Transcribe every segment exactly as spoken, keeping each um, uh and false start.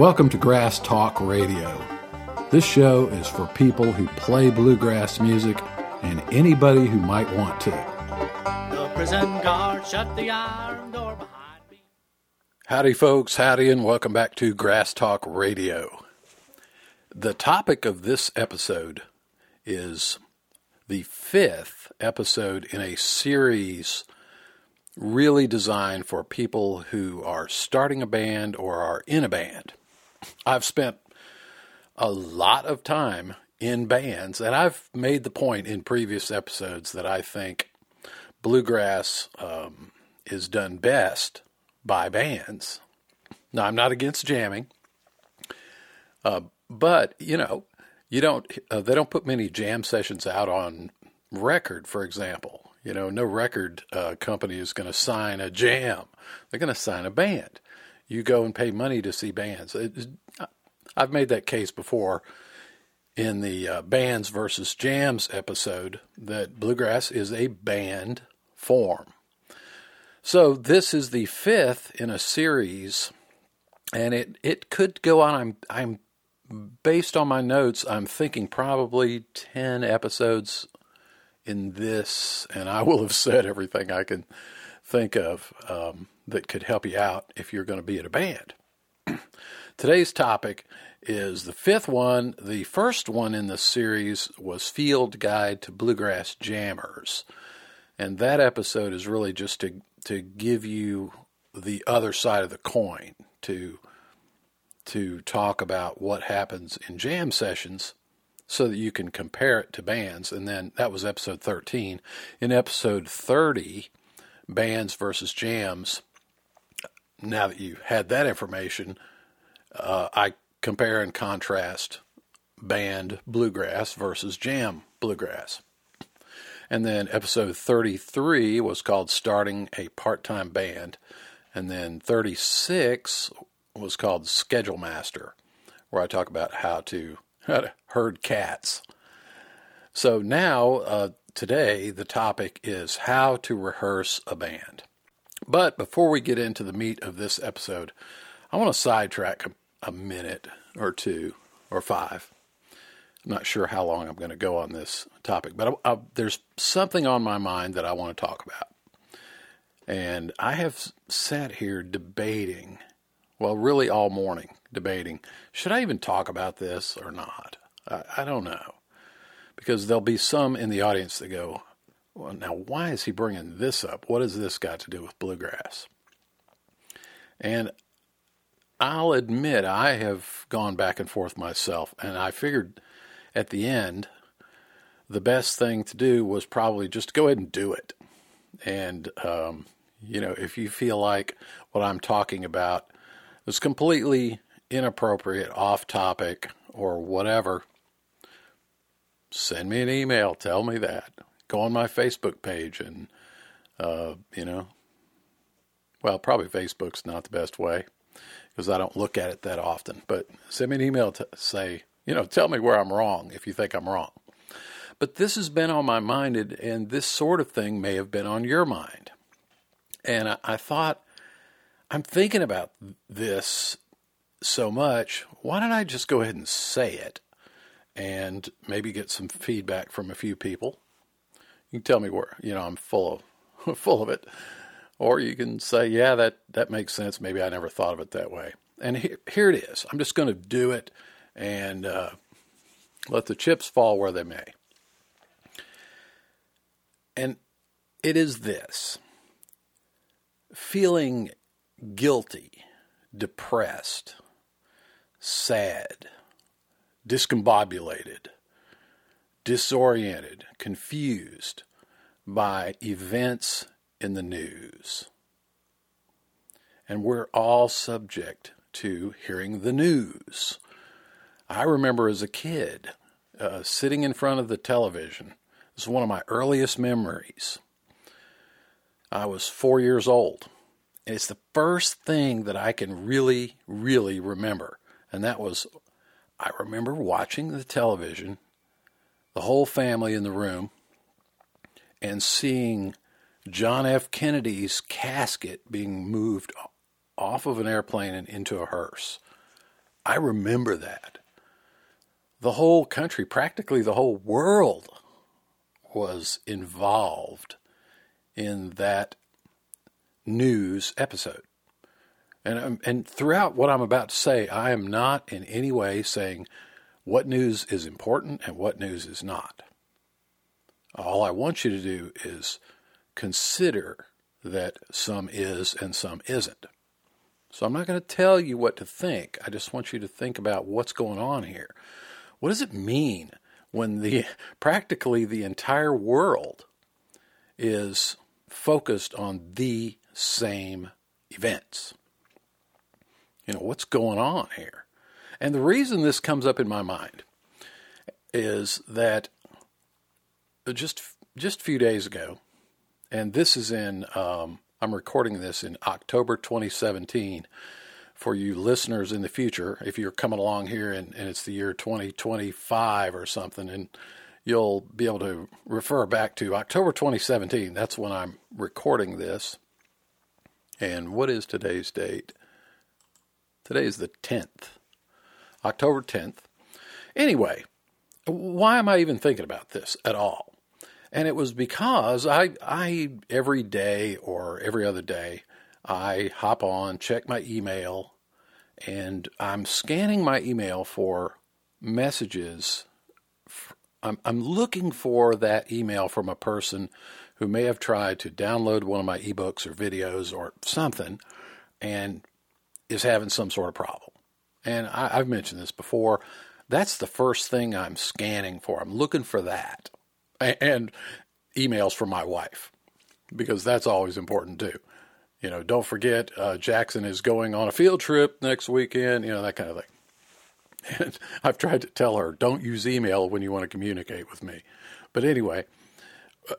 Welcome to Grass Talk Radio. This show is for people who play bluegrass music and anybody who might want to. The prison guard shut the iron door behind me. Howdy folks, howdy, and welcome back to Grass Talk Radio. The topic of this episode is the fifth episode in a series really designed for people who are starting a band or are in a band. I've spent a lot of time in bands, and I've made the point in previous episodes that I think bluegrass um, is done best by bands. Now, I'm not against jamming, uh, but, you know, you don't. Uh, they don't put many jam sessions out on record, for example. You know, no record uh, company is going to sign a jam. They're going to sign a band. You go and pay money to see bands. It, I've made that case before in the uh, Bands versus Jams episode that bluegrass is a band form. So this is the fifth in a series, and it, it could go on. I'm I'm based on my notes, I'm thinking probably ten episodes in this, and I will have said everything I can think of um, that could help you out if you're going to be in a band. Today's topic is the fifth one. The first one in the series was Field Guide to Bluegrass Jammers, and that episode is really just to to give you the other side of the coin, to to talk about what happens in jam sessions, so that you can compare it to bands. And then that was episode thirteen. In episode thirty, Bands versus Jams, now that you had that information, uh, I compare and contrast band bluegrass versus jam bluegrass. And then episode thirty-three was called Starting a Part-Time Band. And then thirty-six was called Schedule Master, where I talk about how to herd cats. So now, uh, today, the topic is how to rehearse a band. But before we get into the meat of this episode, I want to sidetrack a, a minute or two or five. I'm not sure how long I'm going to go on this topic, but I, I, there's something on my mind that I want to talk about. And I have sat here debating, well, really all morning, debating, should I even talk about this or not? I, I don't know. Because there'll be some in the audience that go, well, now why is he bringing this up? What has this got to do with bluegrass? And I'll admit I have gone back and forth myself, and I figured at the end the best thing to do was probably just go ahead and do it. And, um, you know, if you feel like what I'm talking about is completely inappropriate, off topic, or whatever, send me an email, tell me that. Go on my Facebook page and, uh, you know, well, probably Facebook's not the best way because I don't look at it that often, but send me an email to say, you know, tell me where I'm wrong if you think I'm wrong. But this has been on my mind, and this sort of thing may have been on your mind. And I, I thought, I'm thinking about this so much, why don't I just go ahead and say it and maybe get some feedback from a few people? You can tell me where, you know, I'm full of, full of it. Or you can say, yeah, that, that makes sense. Maybe I never thought of it that way. And here, here it is. I'm just going to do it and uh, let the chips fall where they may. And it is this: feeling guilty, depressed, sad, discombobulated, disoriented, confused by events in the news. And we're all subject to hearing the news. I remember as a kid uh, sitting in front of the television. It's one of my earliest memories. I was four years old. And it's the first thing that I can really, really remember. And that was, I remember watching the television, the whole family in the room, and seeing John F. Kennedy's casket being moved off of an airplane and into a hearse. I remember that. The whole country, practically the whole world, was involved in that news episode. And and throughout what I'm about to say, I am not in any way saying what news is important and what news is not. All I want you to do is consider that some is and some isn't. So I'm not going to tell you what to think. I just want you to think about what's going on here. What does it mean when the practically the entire world is focused on the same events? You know, what's going on here? And the reason this comes up in my mind is that just just a few days ago, and this is in, um, I'm recording this in October twenty seventeen for you listeners in the future. If you're coming along here and, and it's the year twenty twenty-five or something, and you'll be able to refer back to October twenty seventeen. That's when I'm recording this. And what is today's date? Today is the tenth, October tenth. Anyway, why am I even thinking about this at all? And it was because I, I every day or every other day, I hop on, check my email, and I'm scanning my email for messages. I'm, I'm looking for that email from a person who may have tried to download one of my ebooks or videos or something and is having some sort of problem. And I, I've mentioned this before. That's the first thing I'm scanning for. I'm looking for that. And emails from my wife, because that's always important too. You know, don't forget, uh, Jackson is going on a field trip next weekend, you know, that kind of thing. And I've tried to tell her, don't use email when you want to communicate with me. But anyway,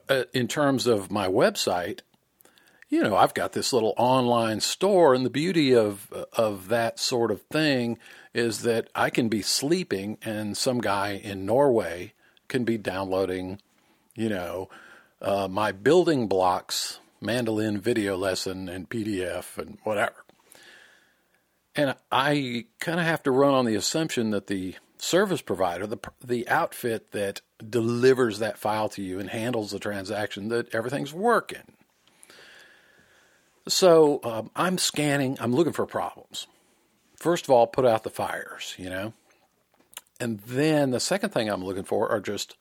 uh, in terms of my website, you know, I've got this little online store, and the beauty of of that sort of thing is that I can be sleeping and some guy in Norway can be downloading, you know, uh, my building blocks mandolin video lesson and P D F and whatever. And I kind of have to run on the assumption that the service provider, the the outfit that delivers that file to you and handles the transaction, that everything's working. So um, I'm scanning, I'm looking for problems. First of all, put out the fires, you know. And then the second thing I'm looking for are just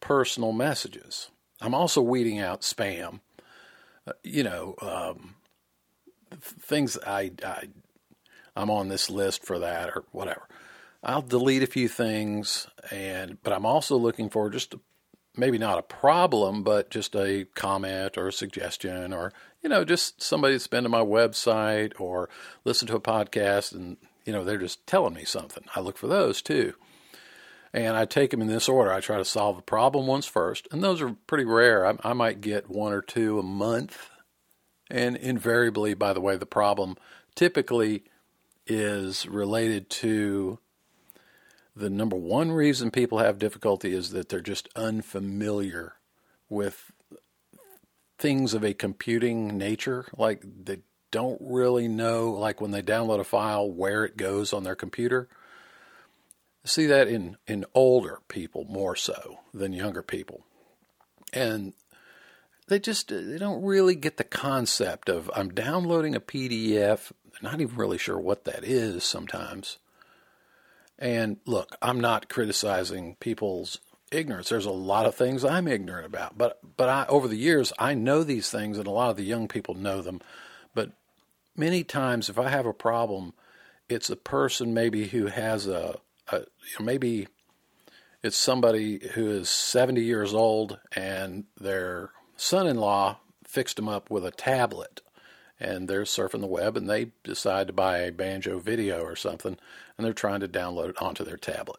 personal messages. I'm also weeding out spam. Uh, you know, um, things I, I, I'm on this list for that or whatever. I'll delete a few things, and but I'm also looking for just a, maybe not a problem, but just a comment or a suggestion, or, you know, just somebody that's been to my website or listened to a podcast and, you know, they're just telling me something. I look for those too. And I take them in this order. I try to solve the problem once first. And those are pretty rare. I, I might get one or two a month. And invariably, by the way, the problem typically is related to the number one reason people have difficulty is that they're just unfamiliar with things of a computing nature. Like they don't really know, like when they download a file, where it goes on their computer. See that in, in older people more so than younger people. And they just, they don't really get the concept of I'm downloading a P D F. They're not even really sure what that is sometimes. And look, I'm not criticizing people's ignorance. There's a lot of things I'm ignorant about. But but I, over the years, I know these things, and a lot of the young people know them. But many times if I have a problem, it's a person maybe who has a, Uh, maybe it's somebody who is seventy years old and their son-in-law fixed them up with a tablet and they're surfing the web and they decide to buy a banjo video or something and they're trying to download it onto their tablet.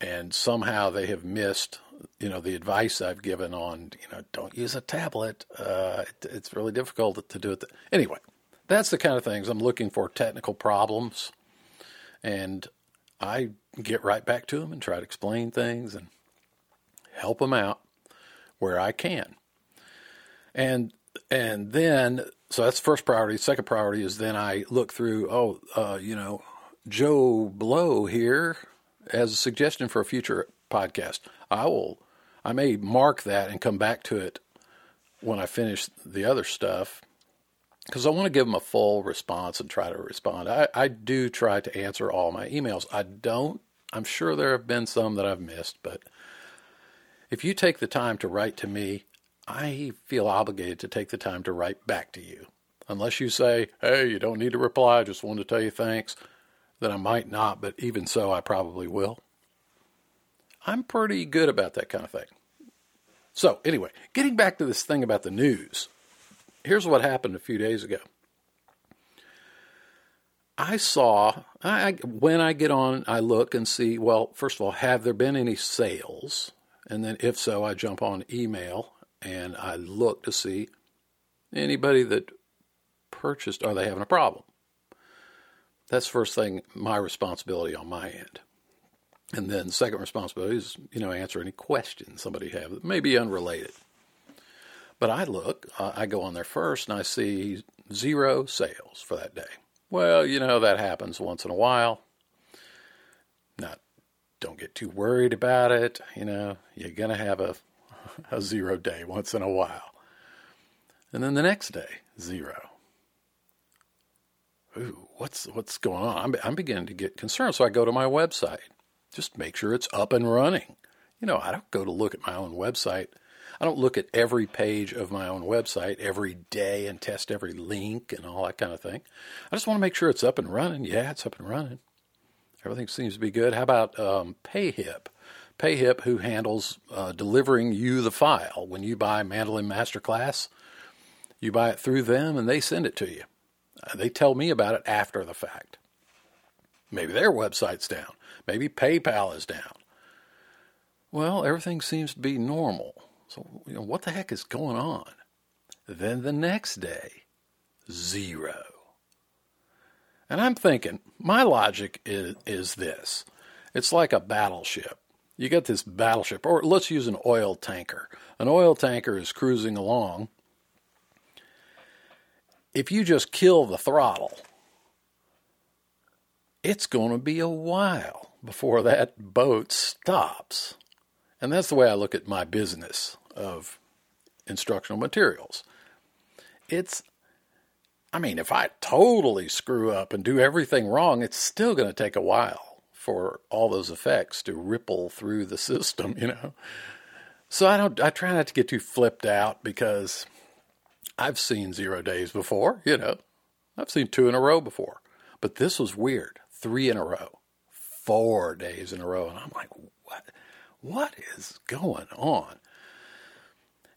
And somehow they have missed, you know, the advice I've given on, you know, don't use a tablet. Uh, it, it's really difficult to do it. Th- anyway, that's the kind of things I'm looking for, technical problems. And I get right back to them and try to explain things and help them out where I can. And and then, so that's first priority. Second priority is then I look through, oh, uh, you know, Joe Blow here as a suggestion for a future podcast. I will, I may mark that and come back to it when I finish the other stuff, because I want to give them a full response and try to respond. I, I do try to answer all my emails. I don't, I'm sure there have been some that I've missed, but if you take the time to write to me, I feel obligated to take the time to write back to you. Unless you say, hey, you don't need to reply, I just wanted to tell you thanks, then I might not, but even so, I probably will. I'm pretty good about that kind of thing. So anyway, getting back to this thing about the news, here's what happened a few days ago. I saw, I, when I get on, I look and see, well, first of all, have there been any sales? And then if so, I jump on email and I look to see anybody that purchased, are they having a problem? That's first thing, my responsibility on my end. And then second responsibility is, you know, answer any questions somebody have that may be unrelated. But I look, I go on there first, and I see zero sales for that day. Well, you know, that happens once in a while. Not, don't get too worried about it. You know, you're going to have a, a zero day once in a while. And then the next day, zero. Ooh, what's, what's going on? I'm, I'm beginning to get concerned, so I go to my website. Just make sure it's up and running. You know, I don't go to look at my own website. I don't look at every page of my own website every day and test every link and all that kind of thing. I just want to make sure it's up and running. Yeah, it's up and running. Everything seems to be good. How about um, Payhip? Payhip, who handles uh, delivering you the file. When you buy Mandolin Masterclass, you buy it through them and they send it to you. Uh, they tell me about it after the fact. Maybe their website's down. Maybe PayPal is down. Well, everything seems to be normal. So, you know, what the heck is going on? Then the next day, zero. And I'm thinking, my logic is, is this. It's like a battleship. You get this battleship, or let's use an oil tanker. An oil tanker is cruising along. If you just kill the throttle, it's going to be a while before that boat stops. And that's the way I look at my business of instructional materials. It's, I mean, if I totally screw up and do everything wrong, it's still going to take a while for all those effects to ripple through the system, you know. So I don't, I try not to get too flipped out, because I've seen zero days before, you know. I've seen two in a row before. But this was weird. Three in a row. Four days in a row. And I'm like, what? What is going on?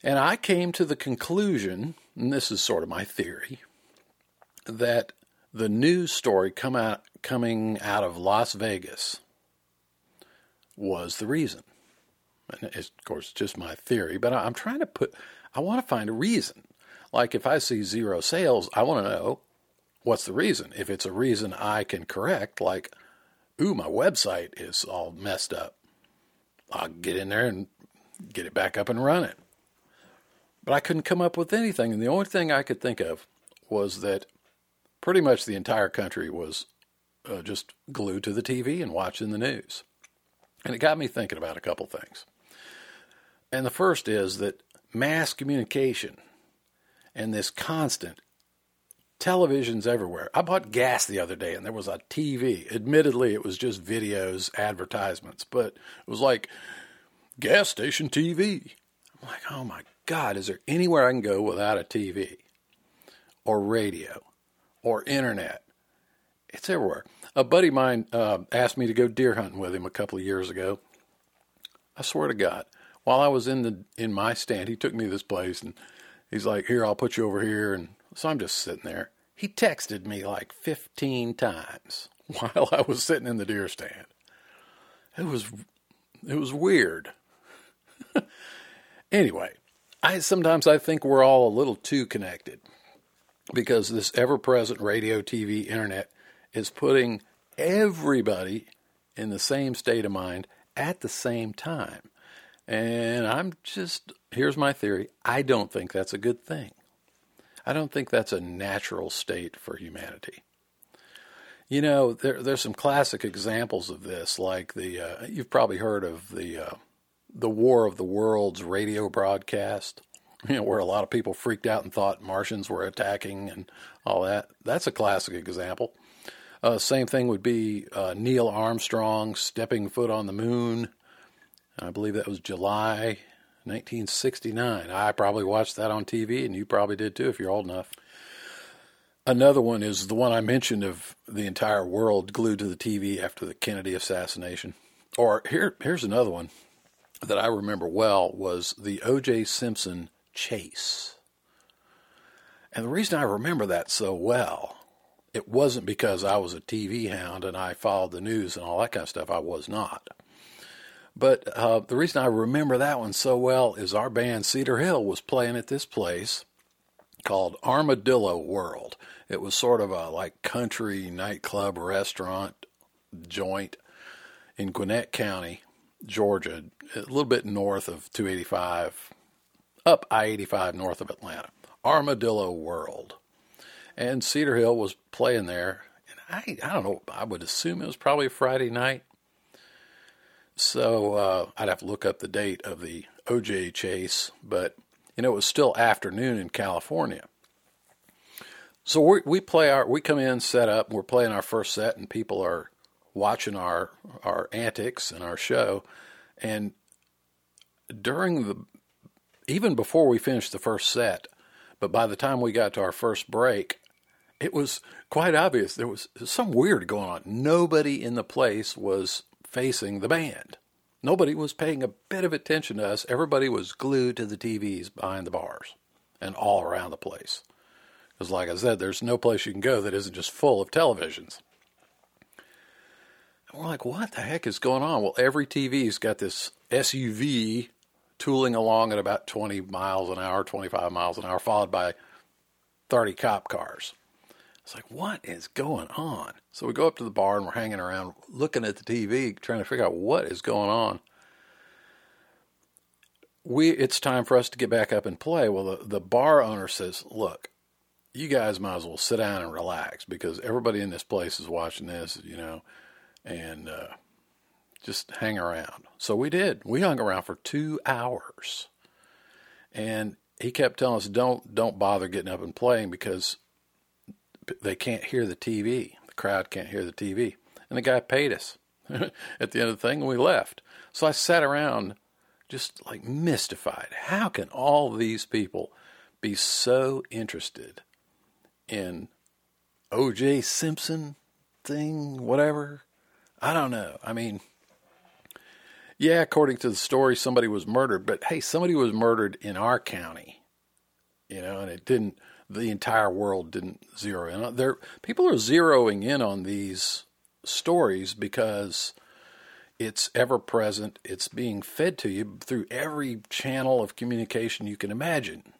And I came to the conclusion, and this is sort of my theory, that the news story come out, coming out of Las Vegas was the reason. And it's, of course, just my theory, but I'm trying to put, I want to find a reason. Like if I see zero sales, I want to know what's the reason. If it's a reason I can correct, like, ooh, my website is all messed up, I'll get in there and get it back up and running. But I couldn't come up with anything. And the only thing I could think of was that pretty much the entire country was uh, just glued to the T V and watching the news. And it got me thinking about a couple things. And the first is that mass communication and this constant televisions everywhere. I bought gas the other day and there was a T V. Admittedly, it was just videos, advertisements, but it was like gas station T V. I'm like, oh my God, is there anywhere I can go without a T V or radio or internet? It's everywhere. A buddy of mine uh, asked me to go deer hunting with him a couple of years ago. I swear to God, while I was in the in my stand, he took me to this place and he's like, here, I'll put you over here. And so I'm just sitting there. He texted me like fifteen times while I was sitting in the deer stand. It was, it was weird. Anyway, I sometimes I think we're all a little too connected, because this ever-present radio, T V, internet is putting everybody in the same state of mind at the same time. And I'm just, here's my theory. I don't think that's a good thing. I don't think that's a natural state for humanity. You know, there, there's some classic examples of this, like the uh, you've probably heard of the uh, the War of the Worlds radio broadcast, you know, where a lot of people freaked out and thought Martians were attacking and all that. That's a classic example. Uh, same thing would be uh, Neil Armstrong stepping foot on the moon. I believe that was July nineteen sixty-nine. I probably watched that on T V, and you probably did too if you're old enough. Another one is the one I mentioned of the entire world glued to the T V after the Kennedy assassination. Or here, here's another one that I remember well was the O J Simpson chase. And the reason I remember that so well, it wasn't because I was a T V hound and I followed the news and all that kind of stuff. I was not. But uh, the reason I remember that one so well is our band Cedar Hill was playing at this place called Armadillo World. It was sort of a like country nightclub restaurant joint in Gwinnett County, Georgia, a little bit north of two eighty-five, up I eighty-five north of Atlanta. Armadillo World. And Cedar Hill was playing there. And I, I don't know, I would assume it was probably Friday night. So uh, I'd have to look up the date of the O J chase, but you know, it was still afternoon in California. So we we play our, we come in, set up, and we're playing our first set, and people are watching our our antics and our show. And during the, even before we finished the first set, but by the time we got to our first break, it was quite obvious there was some weird going on. Nobody in the place was facing the band. Nobody was paying a bit of attention to us. Everybody was glued to the T Vs behind the bars and all around the place. Because like I said, there's no place you can go that isn't just full of televisions. And we're like, what the heck is going on? Well, every T V's got this S U V tooling along at about twenty miles an hour, twenty-five miles an hour, followed by thirty cop cars. It's like, what is going on? So we go up to the bar and we're hanging around looking at the T V, trying to figure out what is going on. We It's time for us to get back up and play. Well, the, the bar owner says, look, you guys might as well sit down and relax because everybody in this place is watching this, you know, and uh, just hang around. So we did. We hung around for two hours. And he kept telling us, don't, don't bother getting up and playing because they can't hear the T V. The crowd can't hear the T V. And the guy paid us at the end of the thing, and we left. So I sat around just like mystified. How can all these people be so interested in O J Simpson thing, whatever? I don't know. I mean, yeah, according to the story, somebody was murdered. But, hey, somebody was murdered in our county, you know, and it didn't. The entire world didn't zero in. There, people are zeroing in on these stories because it's ever-present. It's being fed to you through every channel of communication you can imagine.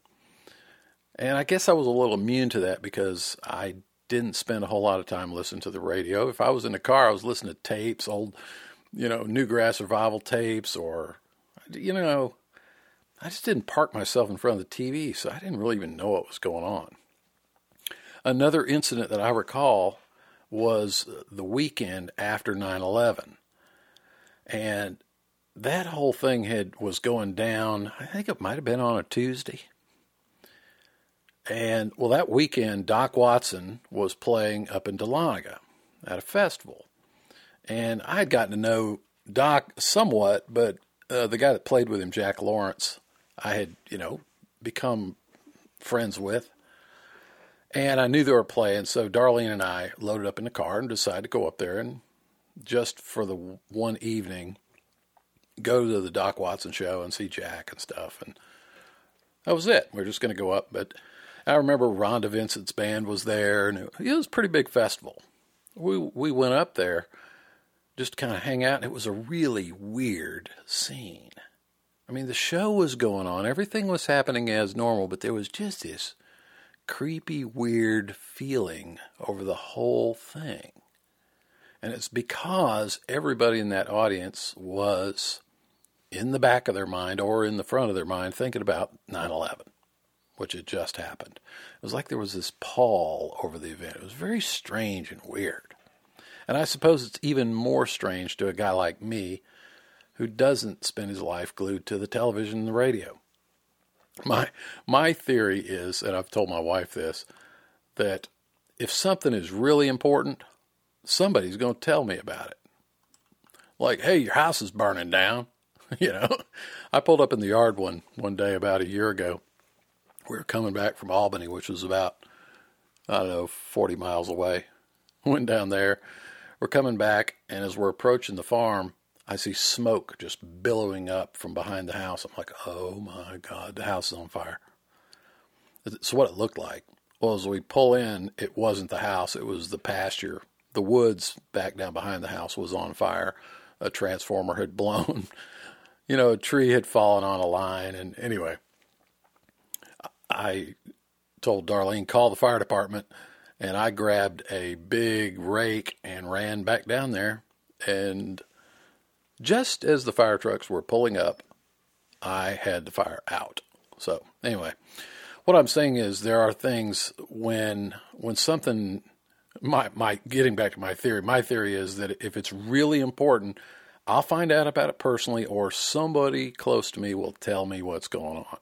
And I guess I was a little immune to that because I didn't spend a whole lot of time listening to the radio. If I was in the car, I was listening to tapes, old, you know, New Grass Revival tapes or, you know, I just didn't park myself in front of the T V, so I didn't really even know what was going on. Another incident that I recall was the weekend after nine eleven. And that whole thing had was going down, I think it might have been on a Tuesday. And, well, that weekend, Doc Watson was playing up in Dahlonega at a festival. And I had gotten to know Doc somewhat, but uh, the guy that played with him, Jack Lawrence, I had, you know, become friends with. And I knew they were playing, so Darlene and I loaded up in the car and decided to go up there and just for the one evening go to the Doc Watson show and see Jack and stuff. And that was it. We were just going to go up. But I remember Rhonda Vincent's band was there, and it was a pretty big festival. We we went up there just to kind of hang out. And it was a really weird scene. I mean, the show was going on. Everything was happening as normal, but there was just this creepy, weird feeling over the whole thing. And it's because everybody in that audience was in the back of their mind or in the front of their mind thinking about nine eleven, which had just happened. It was like there was this pall over the event. It was very strange and weird. And I suppose it's even more strange to a guy like me who doesn't spend his life glued to the television and the radio. My my theory is, and I've told my wife this, that if something is really important, somebody's going to tell me about it. Like, hey, your house is burning down. You know, I pulled up in the yard one, one day about a year ago. We were coming back from Albany, which was about, I don't know, forty miles away. Went down there. We're coming back, and as we're approaching the farm, I see smoke just billowing up from behind the house. I'm like, oh my God, the house is on fire. It's what it looked like. Well, as we pull in, it wasn't the house. It was the pasture. The woods back down behind the house was on fire. A transformer had blown. You know, a tree had fallen on a line. And anyway, I told Darlene, call the fire department. And I grabbed a big rake and ran back down there. And just as the fire trucks were pulling up, I had the fire out. So anyway, what I'm saying is there are things when when something, my, my getting back to my theory, my theory is that if it's really important, I'll find out about it personally, or somebody close to me will tell me what's going on.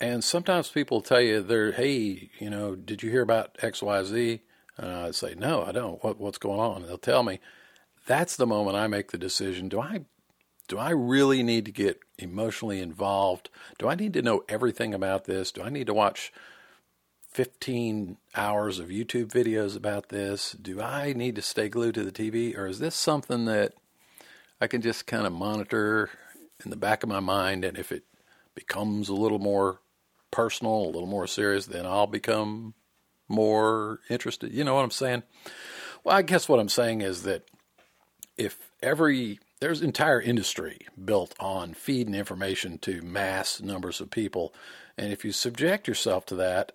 And sometimes people tell you, they're, hey, you know, did you hear about X Y Z? And I'd say, no, I don't. What, what's going on? And they'll tell me. That's the moment I make the decision. Do I, do I really need to get emotionally involved? Do I need to know everything about this? Do I need to watch fifteen hours of YouTube videos about this? Do I need to stay glued to the T V? Or is this something that I can just kind of monitor in the back of my mind? And if it becomes a little more personal, a little more serious, then I'll become more interested. You know what I'm saying? Well, I guess what I'm saying is that if every, there's entire industry built on feeding information to mass numbers of people. And if you subject yourself to that,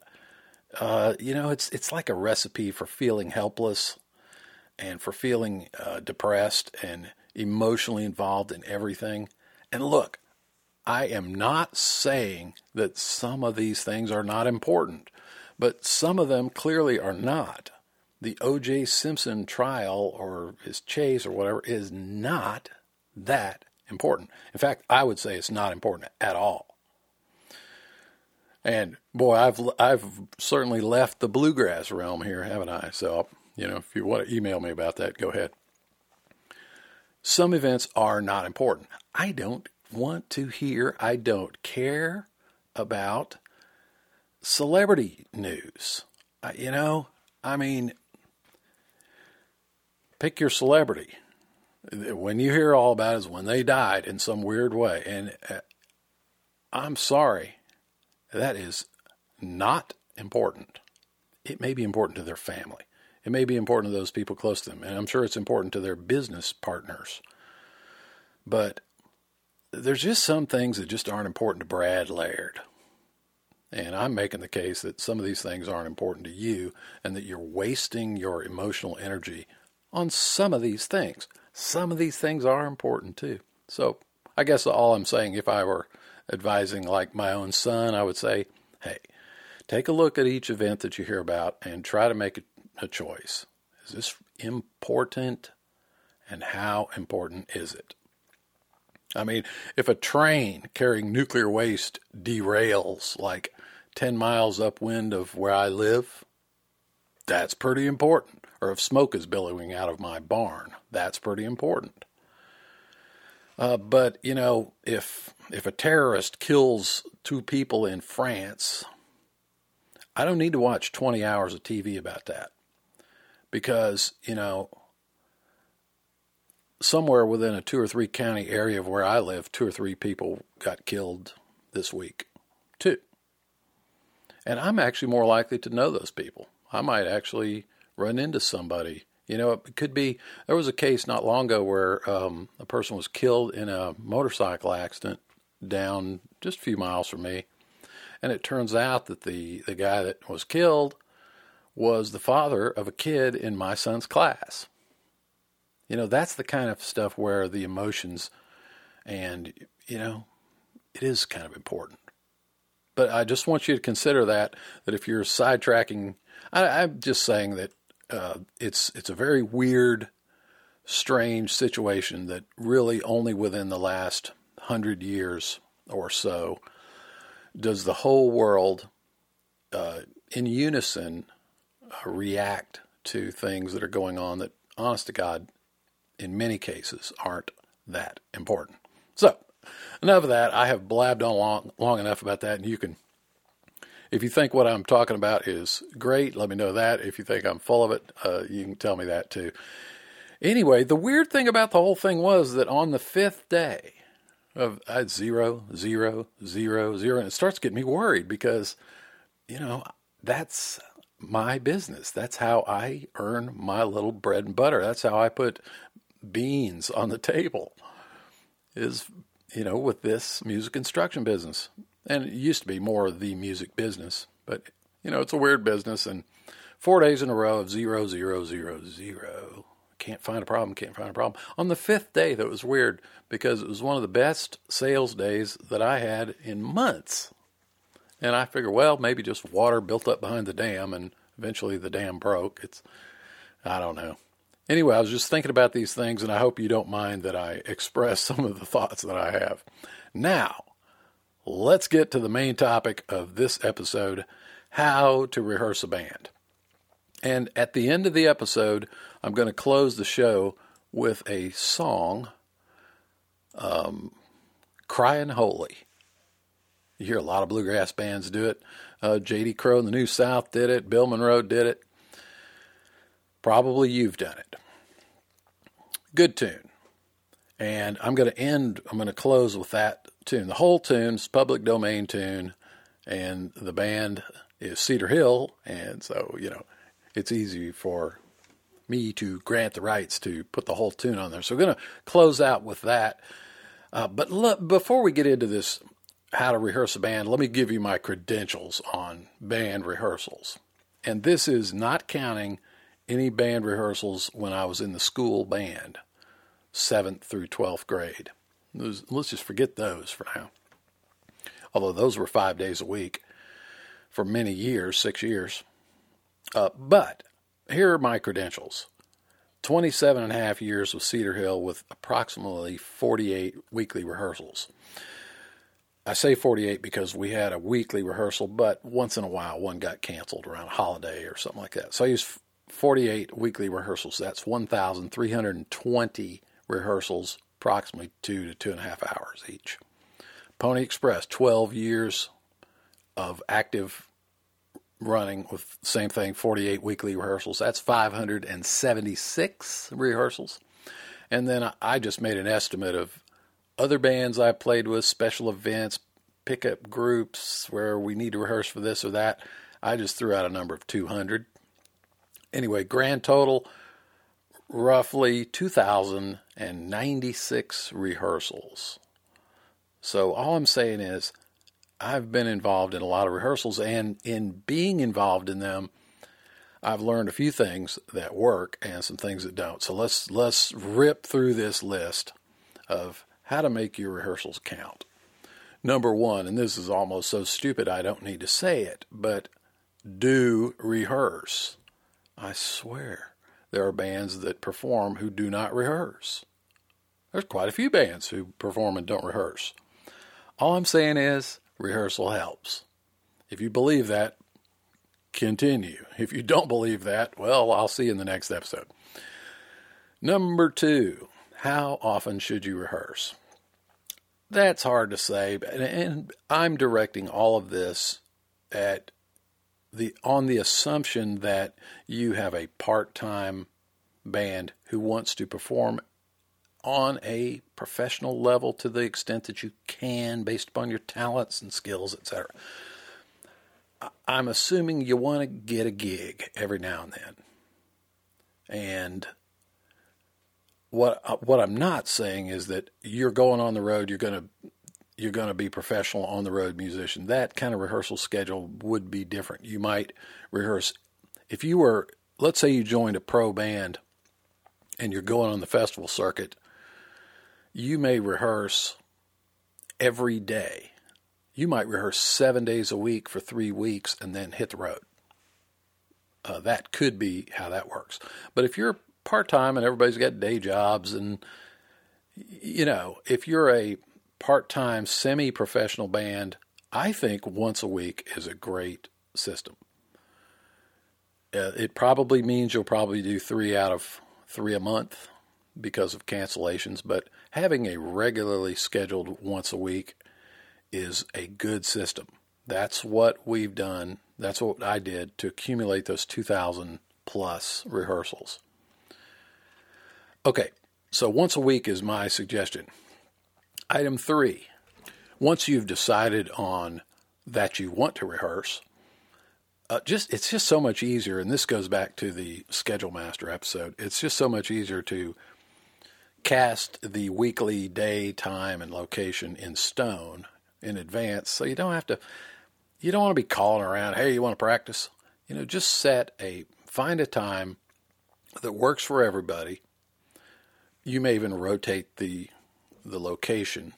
uh, you know, it's, it's like a recipe for feeling helpless and for feeling uh, depressed and emotionally involved in everything. And look, I am not saying that some of these things are not important, but some of them clearly are not. The O J. Simpson trial or his chase or whatever is not that important. In fact, I would say it's not important at all. And boy, I've I've certainly left the bluegrass realm here, haven't I? So, you know, if you want to email me about that, go ahead. Some events are not important. I don't want to hear, I don't care about celebrity news. I, you know, I mean, pick your celebrity. When you hear all about it is when they died in some weird way. And uh, I'm sorry, that is not important. It may be important to their family. It may be important to those people close to them. And I'm sure it's important to their business partners. But there's just some things that just aren't important to Brad Laird. And I'm making the case that some of these things aren't important to you and that you're wasting your emotional energy on some of these things. Some of these things are important too. So I guess all I'm saying, if I were advising like my own son, I would say, hey, take a look at each event that you hear about and try to make a choice. Is this important? And how important is it? I mean, if a train carrying nuclear waste derails like ten miles upwind of where I live, that's pretty important. Or if smoke is billowing out of my barn, that's pretty important. Uh, but, you know, if if a terrorist kills two people in France, I don't need to watch twenty hours of T V about that. Because, you know, somewhere within a two or three county area of where I live, two or three people got killed this week, too. And I'm actually more likely to know those people. I might actually run into somebody. You know, it could be, there was a case not long ago where um, a person was killed in a motorcycle accident down just a few miles from me. And it turns out that the, the guy that was killed was the father of a kid in my son's class. You know, that's the kind of stuff where the emotions and, you know, it is kind of important. But I just want you to consider that, that if you're sidetracking, I, I'm just saying that uh, it's it's a very weird, strange situation that really only within the last hundred years or so does the whole world uh, in unison uh, react to things that are going on that, honest to God, in many cases aren't that important. So, enough of that. I have blabbed on long, long enough about that, and you can, if you think what I'm talking about is great, let me know that. If you think I'm full of it, uh, you can tell me that too. Anyway, the weird thing about the whole thing was that on the fifth day of I had zero, zero, zero, zero, and it starts getting me worried because, you know, that's my business. That's how I earn my little bread and butter. That's how I put beans on the table, is, you know, with this music instruction business. And it used to be more the music business, but, you know, it's a weird business. And four days in a row of zero, zero, zero, zero. Can't find a problem, can't find a problem. On the fifth day, that was weird because it was one of the best sales days that I had in months. And I figure, well, maybe just water built up behind the dam and eventually the dam broke. It's, I don't know. Anyway, I was just thinking about these things, and I hope you don't mind that I express some of the thoughts that I have. Now, let's get to the main topic of this episode, how to rehearse a band. And at the end of the episode, I'm going to close the show with a song, um, Cryin' Holy. You hear a lot of bluegrass bands do it. Uh, J D. Crowe in the New South did it. Bill Monroe did it. Probably you've done it. Good tune. And I'm going to end, I'm going to close with that tune. The whole tune is public domain tune, and the band is Cedar Hill. And so, you know, it's easy for me to grant the rights to put the whole tune on there. So we're going to close out with that. Uh, but look, before we get into this, how to rehearse a band, let me give you my credentials on band rehearsals. And this is not counting any band rehearsals when I was in the school band, seventh through twelfth grade. Let's just forget those for now. Although those were five days a week for many years, six years. Uh, but here are my credentials. twenty-seven and a half years with Cedar Hill with approximately forty-eight weekly rehearsals. I say forty-eight because we had a weekly rehearsal, but once in a while one got canceled around a holiday or something like that. So I used forty-eight weekly rehearsals. That's one thousand three hundred twenty rehearsals, approximately two to two and a half hours each. Pony Express, twelve years of active running with same thing, forty-eight weekly rehearsals. That's five hundred seventy-six rehearsals. And then I just made an estimate of other bands I played with, special events, pickup groups where we need to rehearse for this or that. I just threw out a number of two hundred. Anyway, grand total, roughly two thousand ninety-six rehearsals. So all I'm saying is I've been involved in a lot of rehearsals, and in being involved in them, I've learned a few things that work and some things that don't. So let's let's rip through this list of how to make your rehearsals count. Number one, and this is almost so stupid I don't need to say it, but do rehearse. I swear, there are bands that perform who do not rehearse. There's quite a few bands who perform and don't rehearse. All I'm saying is rehearsal helps. If you believe that, continue. If you don't believe that, well, I'll see you in the next episode. Number two. How often should you rehearse? That's hard to say, and I'm directing all of this at the on the assumption that you have a part-time band who wants to perform on a professional level to the extent that you can based upon your talents and skills, et cetera. I'm assuming you want to get a gig every now and then. And What what I'm not saying is that you're going on the road, you're going to you're going to be professional on the road musician. That kind of rehearsal schedule would be different. You might rehearse if you were, let's say you joined a pro band and you're going on the festival circuit, you may rehearse every day. You might rehearse seven days a week for three weeks and then hit the road. uh, that could be how that works. But if you're part-time and everybody's got day jobs, and, you know, if you're a part-time semi-professional band, I think once a week is a great system. Uh, it probably means you'll probably do three out of three a month because of cancellations, but having a regularly scheduled once a week is a good system. That's what we've done. That's what I did to accumulate those two thousand plus rehearsals. Okay, so once a week is my suggestion. Item three, once you've decided on that you want to rehearse, uh, just it's just so much easier, and this goes back to the Schedule Master episode, it's just so much easier to cast the weekly day, time, and location in stone in advance, so you don't have to, you don't want to be calling around, hey, you want to practice? You know, just set a, find a time that works for everybody. You may even rotate the the location.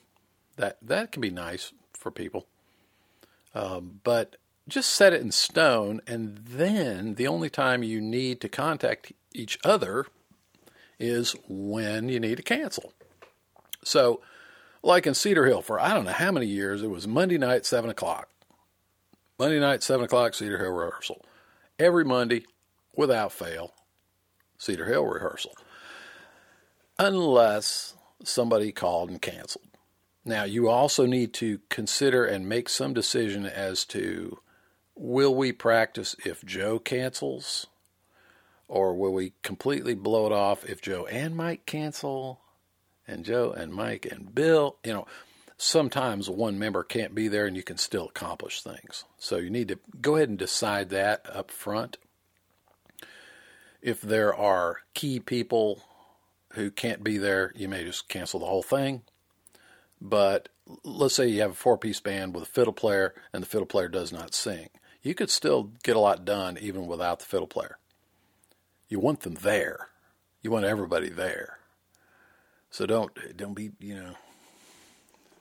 That that can be nice for people. Um, but just set it in stone, and then the only time you need to contact each other is when you need to cancel. So, like in Cedar Hill, for I don't know how many years, it was Monday night, seven o'clock. Monday night, seven o'clock, Cedar Hill rehearsal. Every Monday, without fail, Cedar Hill rehearsal. Unless somebody called and canceled. Now, you also need to consider and make some decision as to, will we practice if Joe cancels? Or will we completely blow it off if Joe and Mike cancel? And Joe and Mike and Bill, you know, sometimes one member can't be there and you can still accomplish things. So you need to go ahead and decide that up front. If there are key people who can't be there, you may just cancel the whole thing. But let's say you have a four-piece band with a fiddle player and the fiddle player does not sing. You could still get a lot done even without the fiddle player. You want them there. You want everybody there. So don't don't be, you know,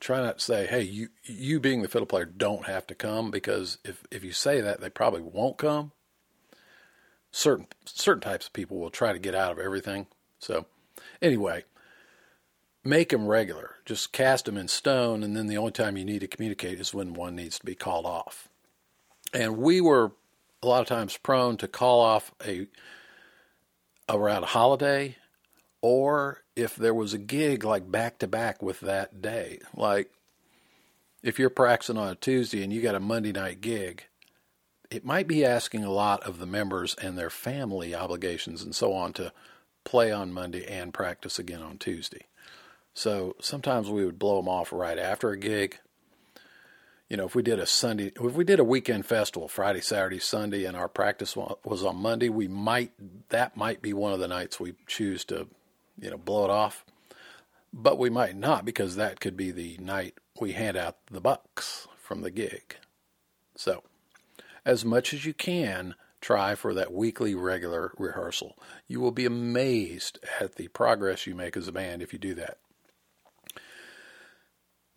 try not to say, hey, you you being the fiddle player don't have to come, because if, if you say that, they probably won't come. Certain certain types of people will try to get out of everything. So anyway, make them regular. Just cast them in stone, and then the only time you need to communicate is when one needs to be called off. And we were a lot of times prone to call off a around a holiday, or if there was a gig like back-to-back with that day. Like, if you're practicing on a Tuesday and you got a Monday night gig, it might be asking a lot of the members and their family obligations and so on to play on Monday and practice again on Tuesday. So sometimes we would blow them off right after a gig. You know, if we did a Sunday, if we did a weekend festival, Friday, Saturday, Sunday, and our practice was on Monday, we might, that might be one of the nights we choose to, you know, blow it off. But we might not, because that could be the night we hand out the bucks from the gig. So as much as you can, try for that weekly regular rehearsal. You will be amazed at the progress you make as a band if you do that.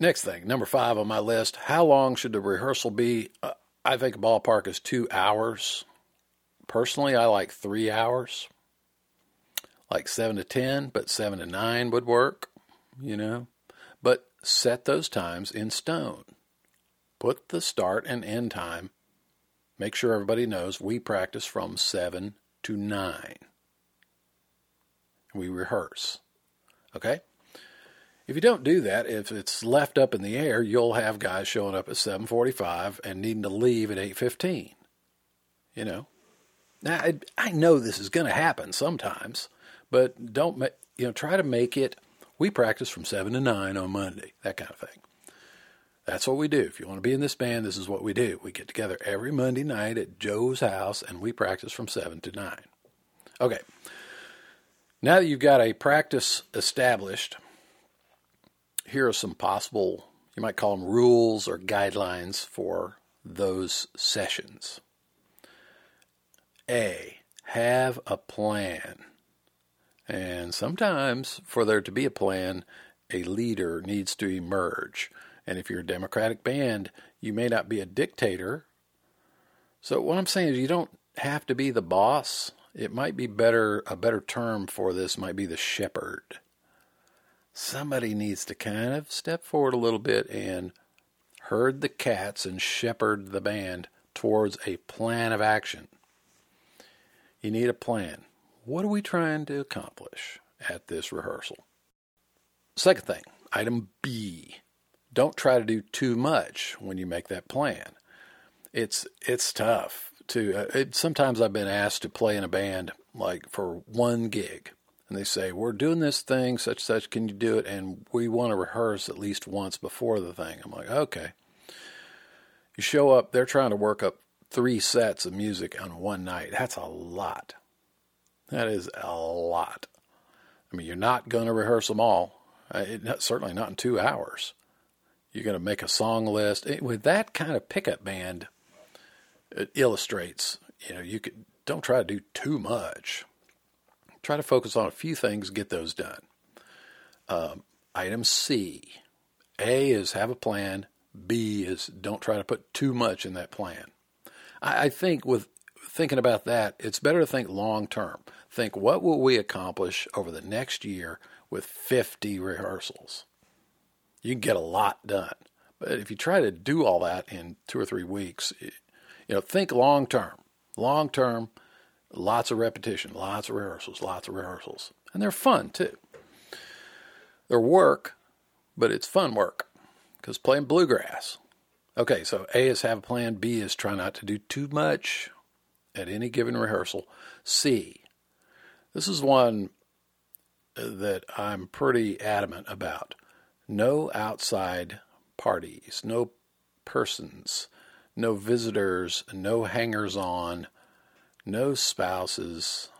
Next thing, number five on my list, how long should the rehearsal be? Uh, I think ballpark is two hours. Personally, I like three hours. Like seven to ten, but seven to nine would work, you know. But set those times in stone. Put the start and end time. Make sure everybody knows we practice from seven to nine. We rehearse, okay? If you don't do that, if it's left up in the air, you'll have guys showing up at seven forty-five and needing to leave at eight fifteen. You know, now I, I know this is going to happen sometimes, but don't ma- you know? Try to make it. We practice from seven to nine on Monday, that kind of thing. That's what we do. If you want to be in this band, this is what we do. We get together every Monday night at Joe's house, and we practice from seven to nine. Okay. Now that you've got a practice established, here are some possible, you might call them rules or guidelines for those sessions. A, have a plan. And sometimes for there to be a plan, a leader needs to emerge. And if you're a democratic band, you may not be a dictator. So what I'm saying is you don't have to be the boss. It might be better, a better term for this might be the shepherd. Somebody needs to kind of step forward a little bit and herd the cats and shepherd the band towards a plan of action. You need a plan. What are we trying to accomplish at this rehearsal? Second thing, item B. Don't try to do too much when you make that plan. It's it's tough. To uh, it, sometimes I've been asked to play in a band like for one gig, and they say, we're doing this thing, such such, can you do it? And we want to rehearse at least once before the thing. I'm like, okay. You show up, they're trying to work up three sets of music on one night. That's a lot. That is a lot. I mean, you're not going to rehearse them all. Uh, it, not, certainly not in two hours. You're going to make a song list. It, with that kind of pickup band, it illustrates, you know, you could, don't try to do too much. Try to focus on a few things, get those done. Um, item C. A is have a plan. B is don't try to put too much in that plan. I, I think with thinking about that, it's better to think long term. Think, what will we accomplish over the next year with fifty rehearsals? You can get a lot done. But if you try to do all that in two or three weeks, it, you know, think long term. Long term, lots of repetition, lots of rehearsals, lots of rehearsals. And they're fun, too. They're work, but it's fun work because playing bluegrass. Okay, so A is have a plan. B is try not to do too much at any given rehearsal. C, this is one that I'm pretty adamant about. No outside parties, no persons, no visitors, no hangers-on, no spouses,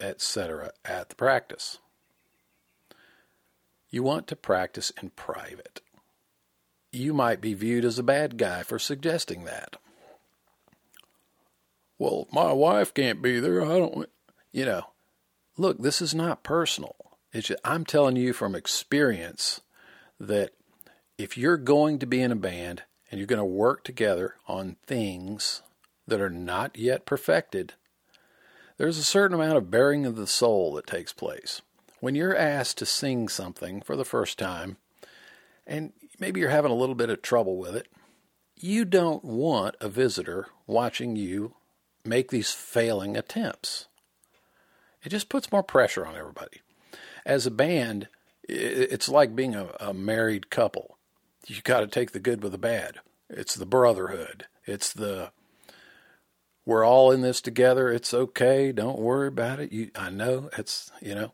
et cetera at the practice. You want to practice in private. You might be viewed as a bad guy for suggesting that. Well, my wife can't be there. I don't, you know, look, this is not personal. It's just, I'm telling you from experience that if you're going to be in a band and you're going to work together on things that are not yet perfected, there's a certain amount of bearing of the soul that takes place. When you're asked to sing something for the first time, and maybe you're having a little bit of trouble with it, you don't want a visitor watching you make these failing attempts. It just puts more pressure on everybody. As a band, it's like being a, a married couple. You got to take the good with the bad. It's the brotherhood. It's the, we're all in this together. It's okay. Don't worry about it. You, I know it's, you know,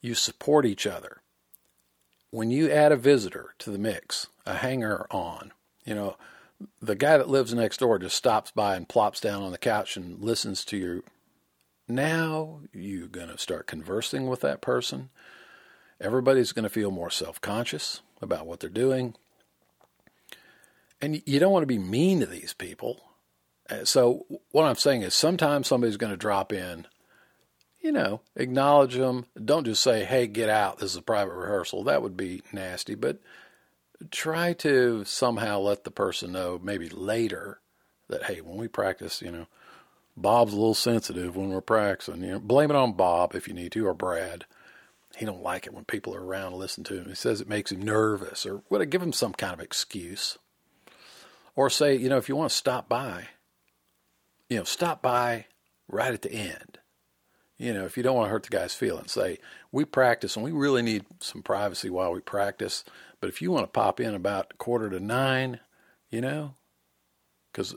you support each other. When you add a visitor to the mix, a hanger on, you know, the guy that lives next door just stops by and plops down on the couch and listens to you. Now you're going to start conversing with that person. Everybody's going to feel more self-conscious about what they're doing. And you don't want to be mean to these people. So what I'm saying is sometimes somebody's going to drop in, you know, acknowledge them. Don't just say, hey, get out. This is a private rehearsal. That would be nasty. But try to somehow let the person know maybe later that, hey, when we practice, you know, Bob's a little sensitive when we're practicing. You know, blame it on Bob if you need to, or Brad. He don't like it when people are around to listen to him. He says it makes him nervous, or would I give him some kind of excuse? Or say, you know, if you want to stop by, you know, stop by right at the end. You know, if you don't want to hurt the guy's feelings, say, we practice and we really need some privacy while we practice. But if you want to pop in about quarter to nine, you know, because